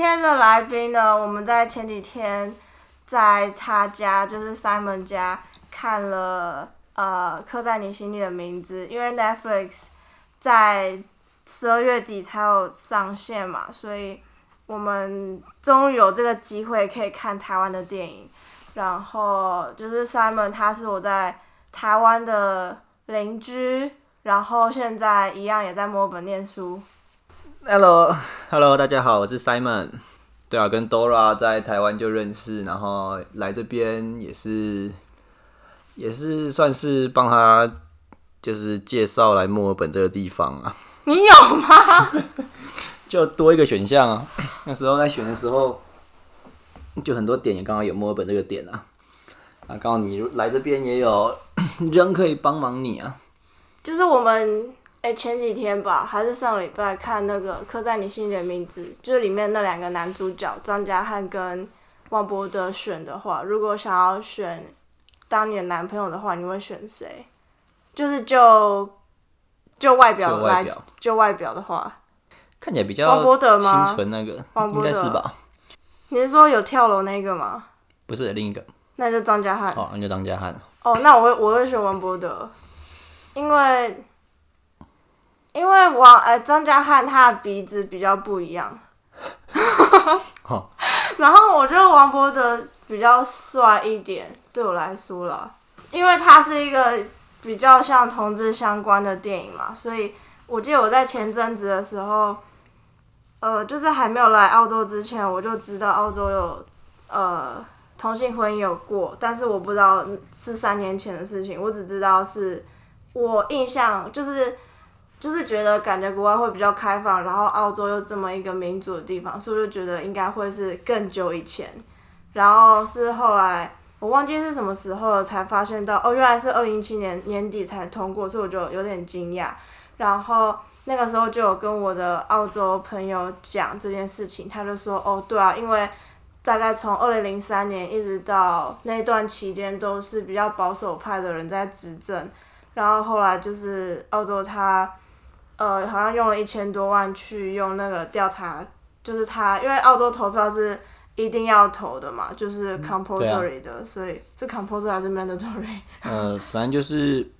天的来宾呢，我们在前几天在他家，就是 Simon 家看了刻在你心里的名字，因为 Netflix 在12月底才有上线嘛，所以我们终于有这个机会可以看台湾的电影。然后就是 Simon 他是我在台湾的邻居，然后现在一样也在墨尔本念书。Hello， 大家好，我是 Simon。对啊，跟 Dora 在台湾就认识，然后来这边也是算是帮他就是介绍来墨尔本这个地方啊。你有吗？就多一个选项啊。那时候在选的时候，就很多点也刚好有墨尔本这个点啊。啊，刚好你来这边也有人可以帮忙你啊。就是我们前几天吧，还是上礼拜看那个《刻在你心里的名字》，就是里面那两个男主角张家汉跟王柏德选的话，如果想要选当你的男朋友的话，你会选谁？就是就外表来，就外表的话，看起来比较清纯那个，应该是吧？你是说有跳楼那个吗？不是，另一个。那就张家汉。哦，那就张家汉。哦，那我会选王柏德，因为张家汉他的鼻子比较不一样，然后我觉得王柏德比较帅一点，对我来说啦，因为他是一个比较像同志相关的电影嘛，所以我记得我在前阵子的时候，就是还没有来澳洲之前，我就知道澳洲有同性婚姻有过，但是我不知道是3年前的事情，我只知道是我印象就是觉得感觉国外会比较开放，然后澳洲又这么一个民主的地方，所以我就觉得应该会是更久以前。然后是后来我忘记是什么时候了，才发现到原来是2017年年底才通过，所以我就有点惊讶。然后那个时候就有跟我的澳洲朋友讲这件事情，他就说哦对啊，因为大概从2003年一直到那段期间都是比较保守派的人在执政，然后后来就是澳洲他好像用了1000多万去用那个调查，就是他因为澳洲投票是一定要投的嘛，就是 compulsory 的，所以是 compulsory 还是 mandatory？ 反正就是，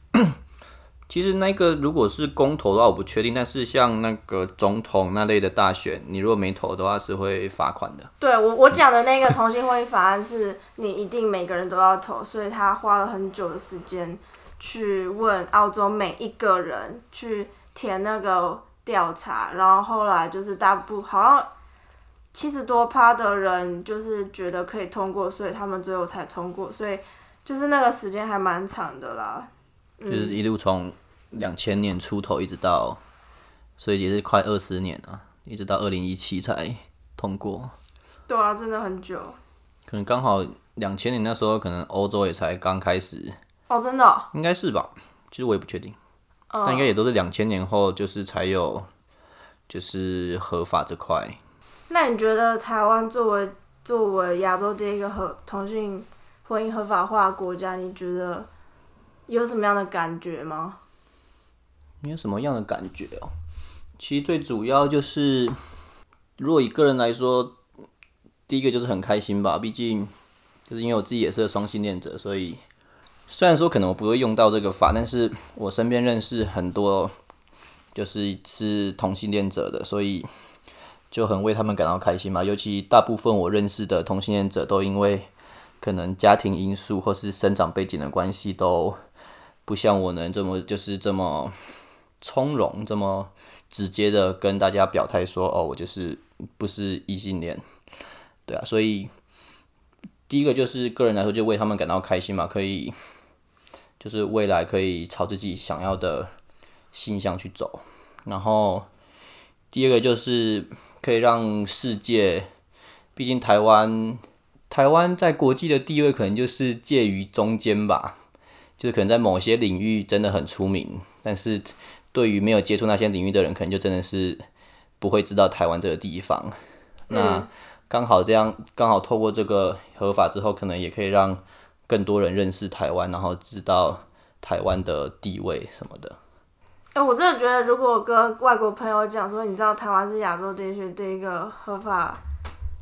其实那个如果是公投的话，我不确定，但是像那个总统那类的大选，你如果没投的话是会罚款的。对，我讲的那个同性婚姻法案是你一定每个人都要投，所以他花了很久的时间去问澳洲每一个人去填那个调查，然后后来就是大部好像70多%的人就是觉得可以通过，所以他们最后才通过，所以就是那个时间还蛮长的啦，就是一路从2000年出头一直到，所以也是快20年了，一直到2017才通过。对啊，真的很久。可能刚好2000年那时候，可能欧洲也才刚开始。哦，真的哦？应该是吧，其实我也不确定。那应该也都是2000年后，就是才有，就是合法这块。那你觉得台湾作为亚洲第一个同性婚姻合法化的国家，你觉得有什么样的感觉吗？没有什么样的感觉哦。其实最主要就是，如果以个人来说，第一个就是很开心吧。毕竟就是因为我自己也是双性恋者，所以。虽然说可能我不会用到这个法，但是我身边认识很多就是同性恋者的，所以就很为他们感到开心嘛。尤其大部分我认识的同性恋者都因为可能家庭因素或是生长背景的关系，都不像我能这么从容、这么直接的跟大家表态说哦，我就是不是异性恋，对啊，所以第一个就是个人来说，就为他们感到开心嘛，可以。就是未来可以朝自己想要的性向去走，然后第二个就是可以让世界，毕竟台湾在国际的地位可能就是介于中间吧，就是可能在某些领域真的很出名，但是对于没有接触那些领域的人，可能就真的是不会知道台湾这个地方。那刚好透过这个合法之后，可能也可以让更多人认识台湾，然后知道台湾的地位什么的。我真的觉得，如果我跟外国朋友讲说，你知道台湾是亚洲地区第一个合法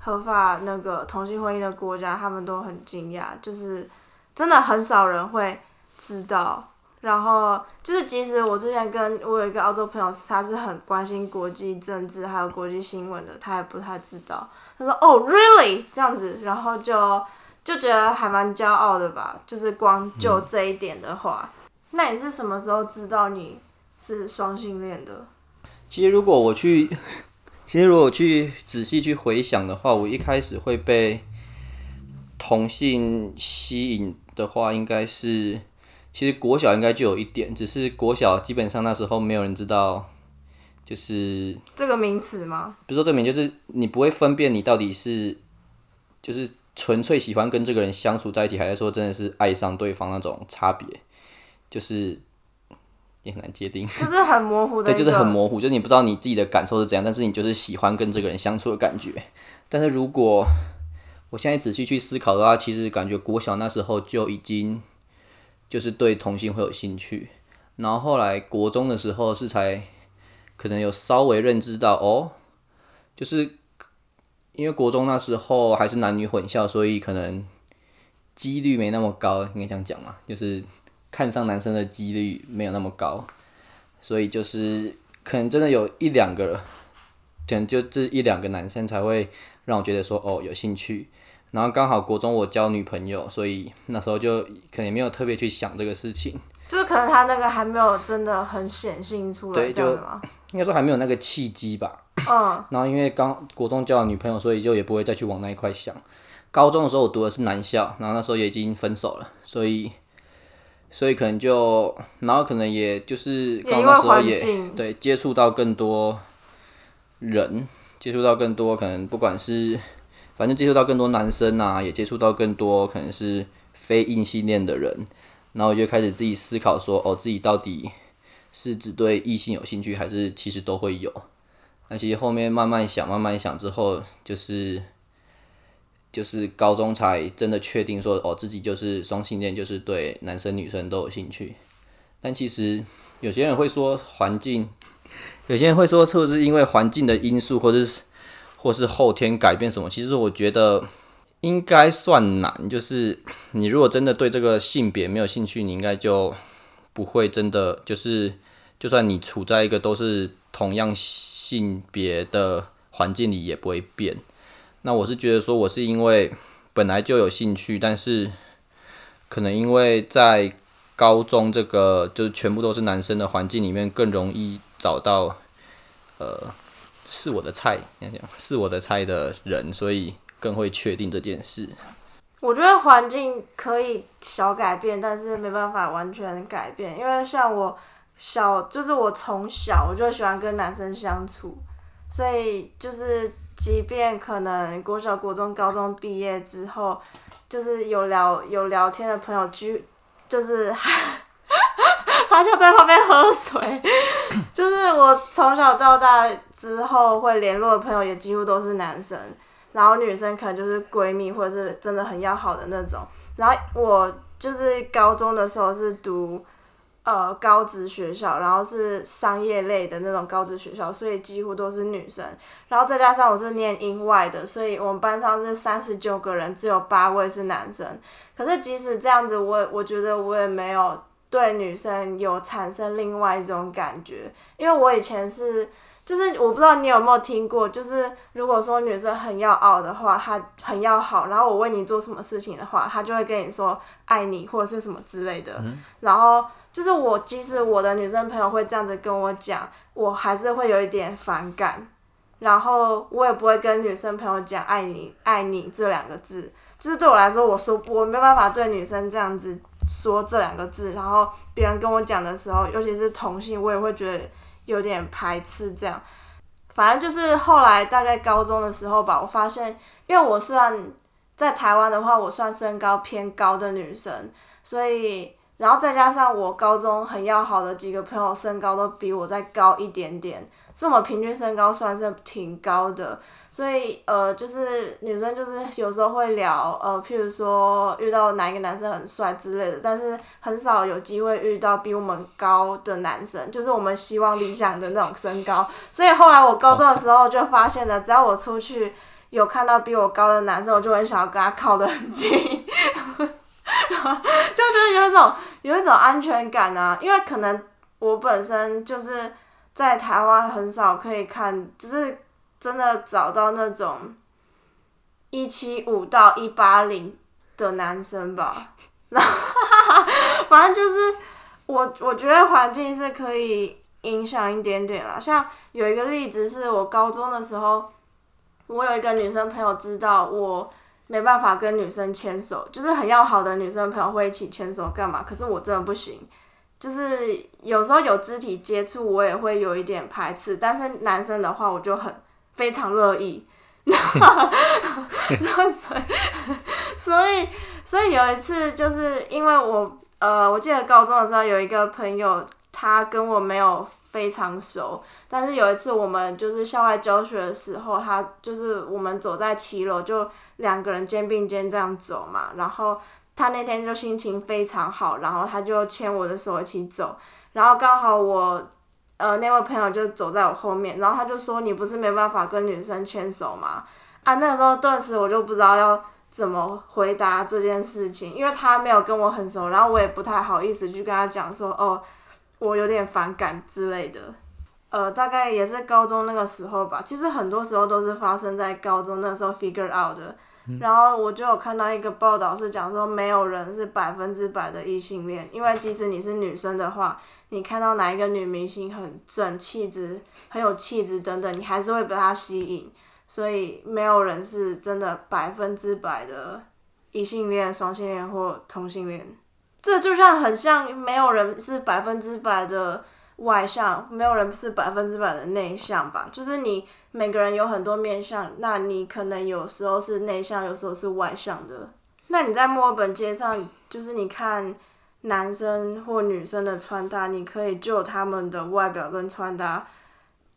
合法那个同性婚姻的国家，他们都很惊讶，就是真的很少人会知道。然后就是即使我之前跟我有一个澳洲朋友，他是很关心国际政治还有国际新闻的，他也不太知道。他说哦 really 这样子，然后就觉得还蛮骄傲的吧，就是光就这一点的话。那你是什么时候知道你是双性恋的？其实如果我去仔细去回想的话，我一开始会被同性吸引的话，应该是其实国小应该就有一点，只是国小基本上那时候没有人知道，就是这个名词吗？不是说这个名词，就是你不会分辨你到底是就是纯粹喜欢跟这个人相处在一起，还是说真的是爱上对方那种差别，就是也很难界定，就是很模糊的一个。对，就是很模糊，就是你不知道你自己的感受是怎样，但是你就是喜欢跟这个人相处的感觉。但是如果我现在仔细去思考的话，其实感觉国小那时候就已经就是对同性会有兴趣，然后后来国中的时候是才可能有稍微认知到哦，就是因为国中那时候还是男女混校，所以可能几率没那么高，应该这样讲嘛，就是看上男生的几率没有那么高，所以就是可能真的有一两个，可能就这一两个男生才会让我觉得说哦有兴趣。然后刚好国中我交女朋友，所以那时候就可能也没有特别去想这个事情，就是可能他那个还没有真的很显性出来，这样的吗？应该说还没有那个契机吧。嗯。然后因为刚国中交了女朋友，所以就也不会再去往那一块想。高中的时候我读的是男校，然后那时候也已经分手了，所以可能就，然后可能也就是刚那时候也对接触到更多人，接触到更多可能不管是，反正接触到更多男生啊，也接触到更多可能是非异性恋的人，然后我就开始自己思考说，哦，自己到底是只对异性有兴趣，还是其实都会有？那其实后面慢慢想之后，就是高中才真的确定说，哦，自己就是双性恋，就是对男生女生都有兴趣。但其实有些人会说环境，有些人会说是不是因为环境的因素，或是后天改变什么，其实我觉得应该算难，就是你如果真的对这个性别没有兴趣，你应该就不会真的就是就算你处在一个都是同样性别的环境里也不会变。那我是觉得说我是因为本来就有兴趣，但是可能因为在高中这个就是全部都是男生的环境里面更容易找到是我的菜，是我的菜的人，所以更会确定这件事。我觉得环境可以小改变，但是没办法完全改变，因为像我就是我从小我就喜欢跟男生相处，所以就是即便可能国小、国中、高中毕业之后，就是有聊天的朋友，就是他就在旁边喝水，就是我从小到大之后会联络的朋友也几乎都是男生，然后女生可能就是闺蜜或者是真的很要好的那种。然后我就是高中的时候是读高职学校，然后是商业类的那种高职学校，所以几乎都是女生。然后再加上我是念英外的，所以我们班上是39个人，只有8位是男生。可是即使这样子，我觉得我也没有对女生有产生另外一种感觉，因为我以前是。就是我不知道你有没有听过，就是如果说女生很要傲的话，她很要好，然后我为你做什么事情的话，她就会跟你说爱你或者是什么之类的。然后就是即使我的女生朋友会这样子跟我讲，我还是会有一点反感，然后我也不会跟女生朋友讲爱你爱你这两个字。就是对我来说，我没办法对女生这样子说这两个字，然后别人跟我讲的时候，尤其是同性，我也会觉得有点排斥这样。反正就是后来大概高中的时候吧，我发现因为我算在台湾的话，我算身高偏高的女生，所以然后再加上我高中很要好的几个朋友身高都比我再高一点点，所以我们平均身高算是挺高的。所以就是女生就是有时候会聊譬如说遇到哪一个男生很帅之类的，但是很少有机会遇到比我们高的男生，就是我们希望理想的那种身高。所以后来我高中的时候就发现了，只要我出去有看到比我高的男生，我就很想要跟他靠得很近，然后就觉得有一种安全感啊，因为可能我本身就是在台湾很少可以看，就是真的找到那种175到180的男生吧，然后反正就是我觉得环境是可以影响一点点啦。像有一个例子是我高中的时候，我有一个女生朋友知道我没办法跟女生牵手，就是很要好的女生朋友会一起牵手干嘛，可是我真的不行，就是有时候有肢体接触我也会有一点排斥，但是男生的话我就非常乐意所以有一次就是因为我记得高中的时候有一个朋友，他跟我没有非常熟，但是有一次我们就是校外教学的时候，他就是我们走在7楼，就两个人肩并肩这样走嘛，然后他那天就心情非常好，然后他就牵我的手一起走，然后刚好我那位朋友就走在我后面，然后他就说你不是没办法跟女生牵手吗？啊，那个时候顿时我就不知道要怎么回答这件事情，因为他没有跟我很熟，然后我也不太好意思去跟他讲说哦我有点反感之类的。大概也是高中那个时候吧，其实很多时候都是发生在高中那时候 figure out 的。然后我就有看到一个报道是讲说没有人是100%的异性恋，因为即使你是女生的话，你看到哪一个女明星很正气质很有气质等等，你还是会被她吸引，所以没有人是真的100%的异性恋双性恋或同性恋。这就像很像没有人是100%的外向，没有人是100%的内向吧，就是你每个人有很多面向，那你可能有时候是内向有时候是外向的。那你在墨尔本街上就是你看男生或女生的穿搭，你可以就他们的外表跟穿搭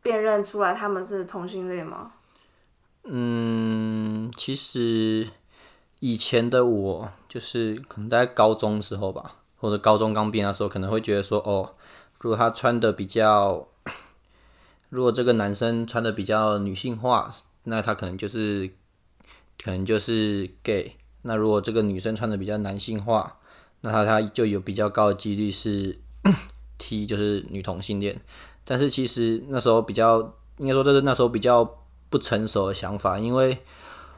辨认出来他们是同性恋吗？其实以前的我就是可能在高中的时候吧，或者高中刚毕业的时候，可能会觉得说哦，如果这个男生穿的比较女性化，那他可能就是 gay。那如果这个女生穿的比较男性化，那他就有比较高的几率是 T， 就是女同性恋。但是其实那时候比较，应该说这是那时候比较不成熟的想法，因为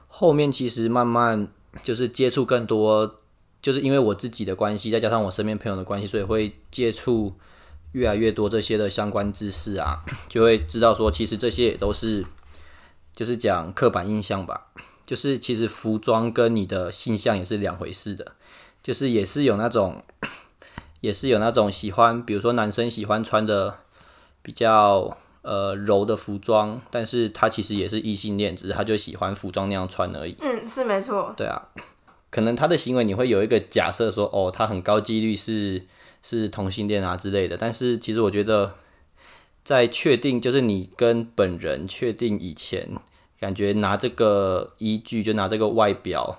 后面其实慢慢就是接触更多，就是因为我自己的关系，再加上我身边朋友的关系，所以会接触越来越多这些的相关知识啊，就会知道说其实这些也都是就是讲刻板印象吧，就是其实服装跟你的性向也是两回事的，就是也是有那种喜欢，比如说男生喜欢穿的比较柔的服装，但是他其实也是异性恋，只是他就喜欢服装那样穿而已。是没错。对啊，可能他的行为你会有一个假设说哦，他很高几率是同性恋啊之类的，但是其实我觉得在确定就是你跟本人确定以前，感觉拿这个依据，就拿这个外表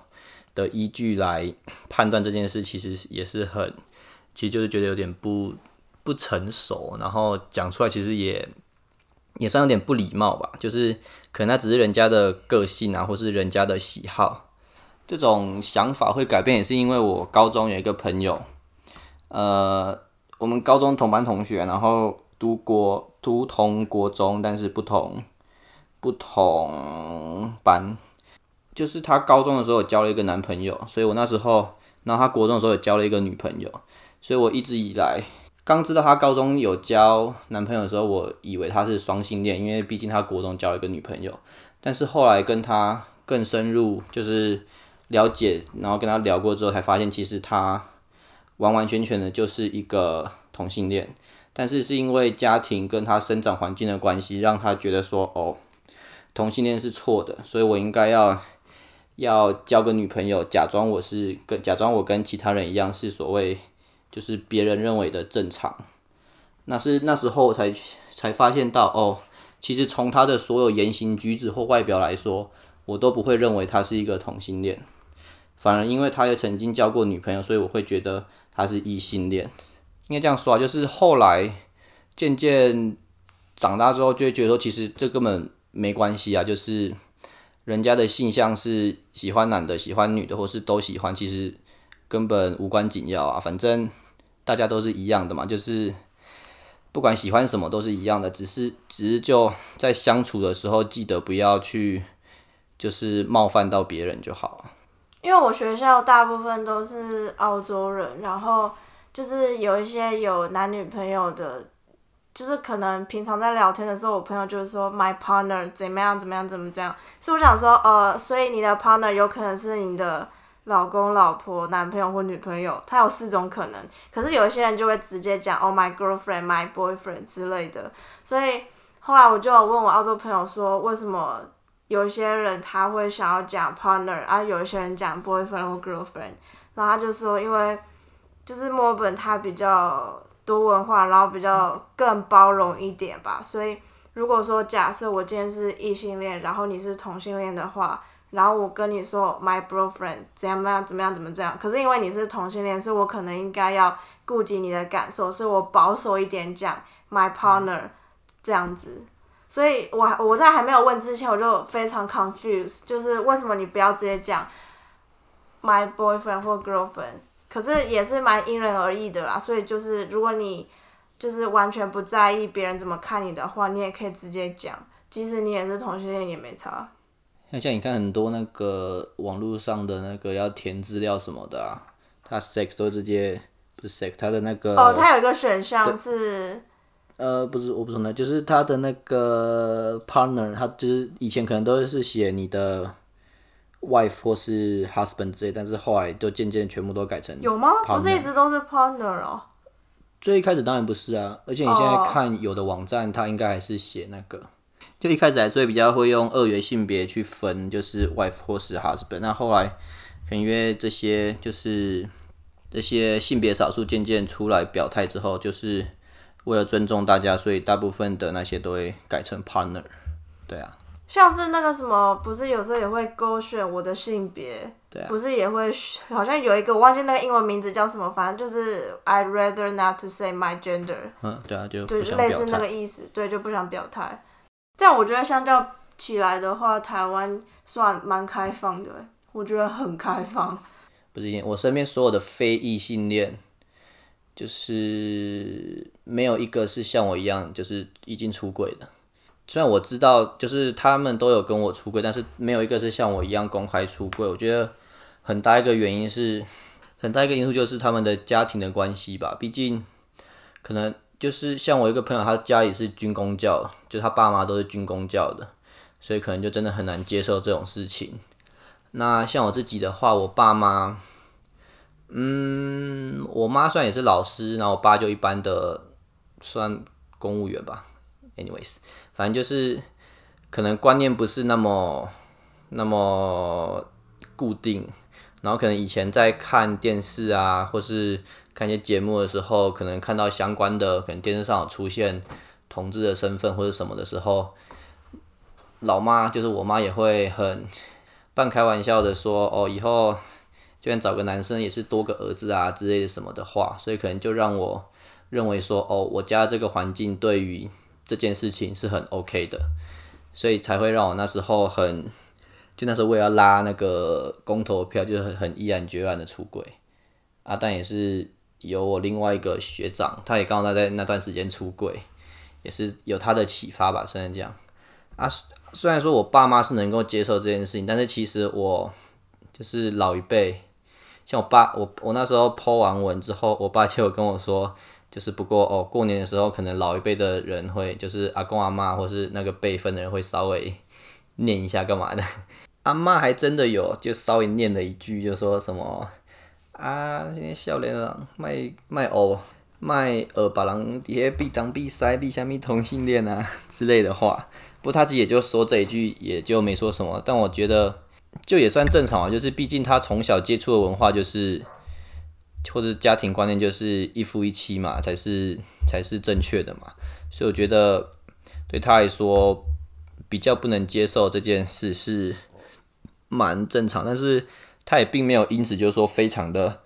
的依据来判断这件事，其实也是很，其实就是觉得有点不成熟，然后讲出来其实也算有点不礼貌吧，就是可能他只是人家的个性啊，或是人家的喜好。这种想法会改变也是因为我高中有一个朋友，我们高中同班同学，然后读同国中，但是不同班。就是他高中的时候交了一个男朋友，所以我那时候，然后他国中的时候也交了一个女朋友，所以我一直以来刚知道他高中有交男朋友的时候，我以为他是双性恋，因为毕竟他国中交了一个女朋友。但是后来跟他更深入就是了解，然后跟他聊过之后，才发现其实他完完全全的就是一个同性恋，但是是因为家庭跟他生长环境的关系，让他觉得说哦，同性恋是错的，所以我应该要交个女朋友，假装我跟其他人一样是所谓就是别人认为的正常。那时候才发现到哦，其实从他的所有言行举止或外表来说，我都不会认为他是一个同性恋，反而因为他也曾经交过女朋友，所以我会觉得他是异性恋。应该这样说啊，就是后来渐渐长大之后，就会觉得说，其实这根本没关系啊，就是人家的性向是喜欢男的、喜欢女的，或是都喜欢，其实根本无关紧要啊。反正大家都是一样的嘛，就是不管喜欢什么都是一样的，只是就在相处的时候，记得不要去就是冒犯到别人就好。因为我学校大部分都是澳洲人，然后就是有一些有男女朋友的。就是可能平常在聊天的时候，我朋友就是说 my partner 怎么样怎么样怎么这样，所以我想说所以你的 partner 有可能是你的老公、老婆、男朋友或女朋友，他有4种可能。可是有一些人就会直接讲 oh my girlfriend、my boyfriend 之类的，所以后来我就有问我澳洲朋友说，为什么有一些人他会想要讲 partner 啊，有一些人讲 boyfriend 或 girlfriend， 然后他就说，因为就是墨尔本他比较多文化，然后比较更包容一点吧，所以如果说假设我今天是异性恋，然后你是同性恋的话，然后我跟你说 my boyfriend 怎样怎样怎么样怎么样，可是因为你是同性恋，所以我可能应该要顾及你的感受，所以我保守一点讲 my partner 这样子。所以我在还没有问之前，我就非常 confused， 就是为什么你不要直接讲 my boyfriend 或 girlfriend，可是也是蛮因人而异的啦，所以就是如果你就是完全不在意别人怎么看你的话，你也可以直接讲，即使你也是同性恋也没差。像你看很多那个网络上的那个要填资料什么的啊，他 sex 都直接不是 sex， 他的那个哦，他有一个选项是不是我不懂的，就是他的那个 partner， 他就是以前可能都是写你的。wife 或是 husband 之类，但是后来就渐渐全部都改成 partner。 有吗？不是一直都是 partner 哦？最一开始当然不是啊，而且你现在看有的网站，它应该还是写那个，就一开始还是会比较会用二元性别去分，就是 wife 或是 husband。那后来可能因为这些就是这些性别少数渐渐出来表态之后，就是为了尊重大家，所以大部分的那些都会改成 partner。对啊。像是那个什么，不是有时候也会勾选我的性别、啊，不是也会好像有一个我忘记那个英文名字叫什么，反正就是 I'd rather not to say my gender。嗯，对啊，就不想表态，类似那个意思，对，就不想表态。但我觉得相较起来的话，台湾算蛮开放的，我觉得很开放。不是，我身边所有的非异性恋，就是没有一个是像我一样，就是已经出轨的。虽然我知道就是他们都有跟我出柜，但是没有一个是像我一样公开出柜。我觉得很大一个因素就是他们的家庭的关系吧。毕竟可能就是像我一个朋友，他家里是军公教，就他爸妈都是军公教的，所以可能就真的很难接受这种事情。那像我自己的话，我爸妈我妈虽然也是老师，然后我爸就一般的算公务员吧。anyways， 反正就是可能观念不是那么固定，然后可能以前在看电视啊，或是看一些节目的时候，可能看到相关的，可能电视上有出现同志的身份或者什么的时候，老妈就是我妈也会很半开玩笑的说，哦，以后就算找个男生也是多个儿子啊之类的什么的话，所以可能就让我认为说，哦，我家这个环境对于这件事情是很 OK 的，所以才会让我那时候为了拉那个公投票，就是很毅然决然的出柜啊。但也是有我另外一个学长，他也刚好在那段时间出柜，也是有他的启发吧，虽然这样啊。虽然说我爸妈是能够接受这件事情，但是其实我就是老一辈，像我爸，我那时候 po 完文之后，我爸就有跟我说。就是不过哦，过年的时候可能老一辈的人会，就是阿公阿嬷或是那个辈分的人会稍微念一下干嘛的。阿嬷还真的有，就稍微念了一句，就说什么啊，今天少年人卖哦，卖别人底下避当避塞避下面同性恋啊之类的话。不过他自己也就说这一句，也就没说什么。但我觉得就也算正常啊，就是毕竟他从小接触的文化就是。或者家庭观念就是一夫一妻嘛，才是正确的嘛，所以我觉得对他来说比较不能接受这件事是蛮正常，但是他也并没有因此就是说非常的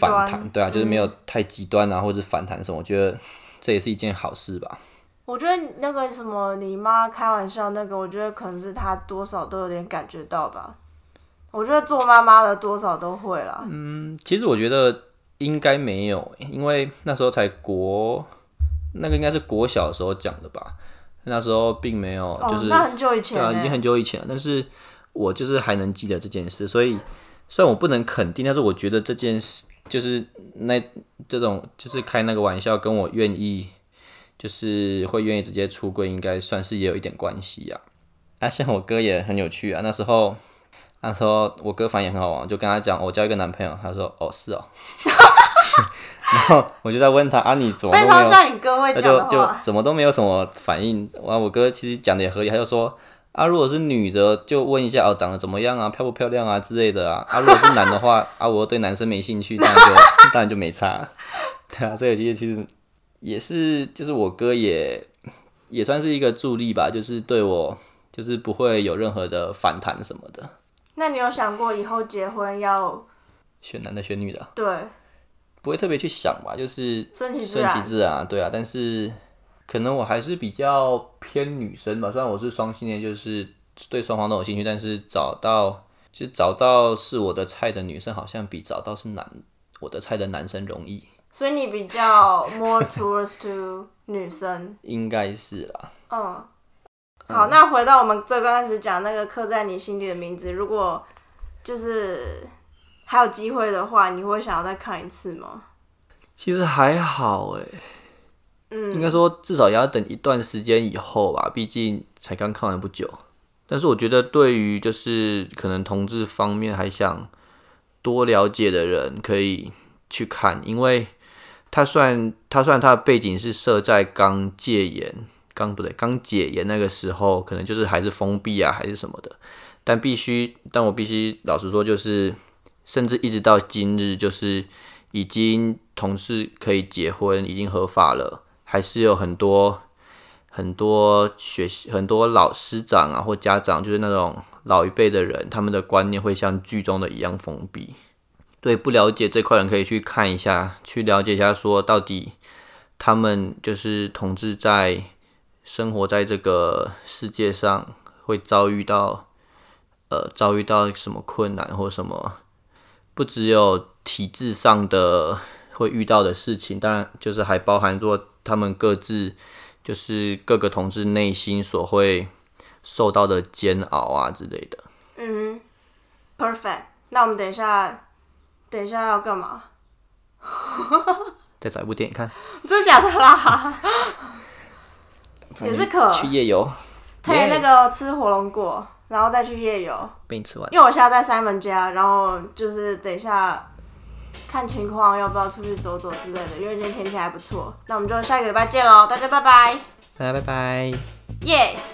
反弹，对啊，就是没有太极端啊，或者反弹什么，我觉得这也是一件好事吧。我觉得那个什么你妈开玩笑那个，我觉得可能是她多少都有点感觉到吧。我觉得做妈妈的多少都会啦。嗯，其实我觉得应该没有，因为那时候才那个应该是国小的时候讲的吧。那时候并没有，就是那很久以前，已经很久以前了。但是我就是还能记得这件事，所以虽然我不能肯定，但是我觉得这件事就是这种就是开那个玩笑，跟我愿意就是会愿意直接出柜，应该算是也有一点关系啊。啊，像我哥也很有趣啊，那时候我哥反应也很好玩，就跟他讲、哦、我交一个男朋友，他说哦是哦。然后我就在问他啊，你怎么都没有？非常像你哥会讲的话，就怎么都没有什么反应。啊，我哥其实讲的也合理，他就说啊，如果是女的就问一下哦，长得怎么样啊，漂不漂亮啊之类的啊。啊，如果是男的话啊，我对男生没兴趣，当然就没差。对啊，所以其实也是，就是我哥也算是一个助力吧，就是对我就是不会有任何的反弹什么的。那你有想过以后结婚要选男的选女的？对。不会特别去想吧，就是顺其自然啊，对啊。但是可能我还是比较偏女生吧，虽然我是双性恋，就是对双方都有兴趣，但是找到是我的菜的女生，好像比找到是我的菜的男生容易。所以你比较 more towards to 女生，应该是啦。嗯，好，那回到我们最刚开始讲那个刻在你心底的名字，如果就是。还有机会的话，你会想要再看一次吗？其实还好哎，应该说至少也要等一段时间以后吧，毕竟才刚看完不久。但是我觉得对于就是可能同志方面还想多了解的人，可以去看，因为他的背景是设在刚解严那个时候，可能就是还是封闭啊还是什么的，但我必须老实说就是。甚至一直到今日，就是已经同志可以结婚，已经合法了，还是有很多老师长啊或家长，就是那种老一辈的人，他们的观念会像剧中的一样封闭。对不了解这块人可以去看一下，去了解一下，说到底他们就是同志在生活在这个世界上会遭遇到什么困难或什么。不只有体制上的会遇到的事情，当然就是还包含说他们各自就是各个同志内心所会受到的煎熬啊之类的。嗯 ，perfect。那我们等一下要干嘛？再找一部电影看。真的假的啦？也是去夜游，配那个吃火龙果。然后再去夜游，被你吃完。因为我现在在 Simon 家，然后就是等一下看情况，要不要出去走走之类的。因为今天天气还不错，那我们就下个礼拜见喽，大家拜拜，大家拜拜，耶、yeah!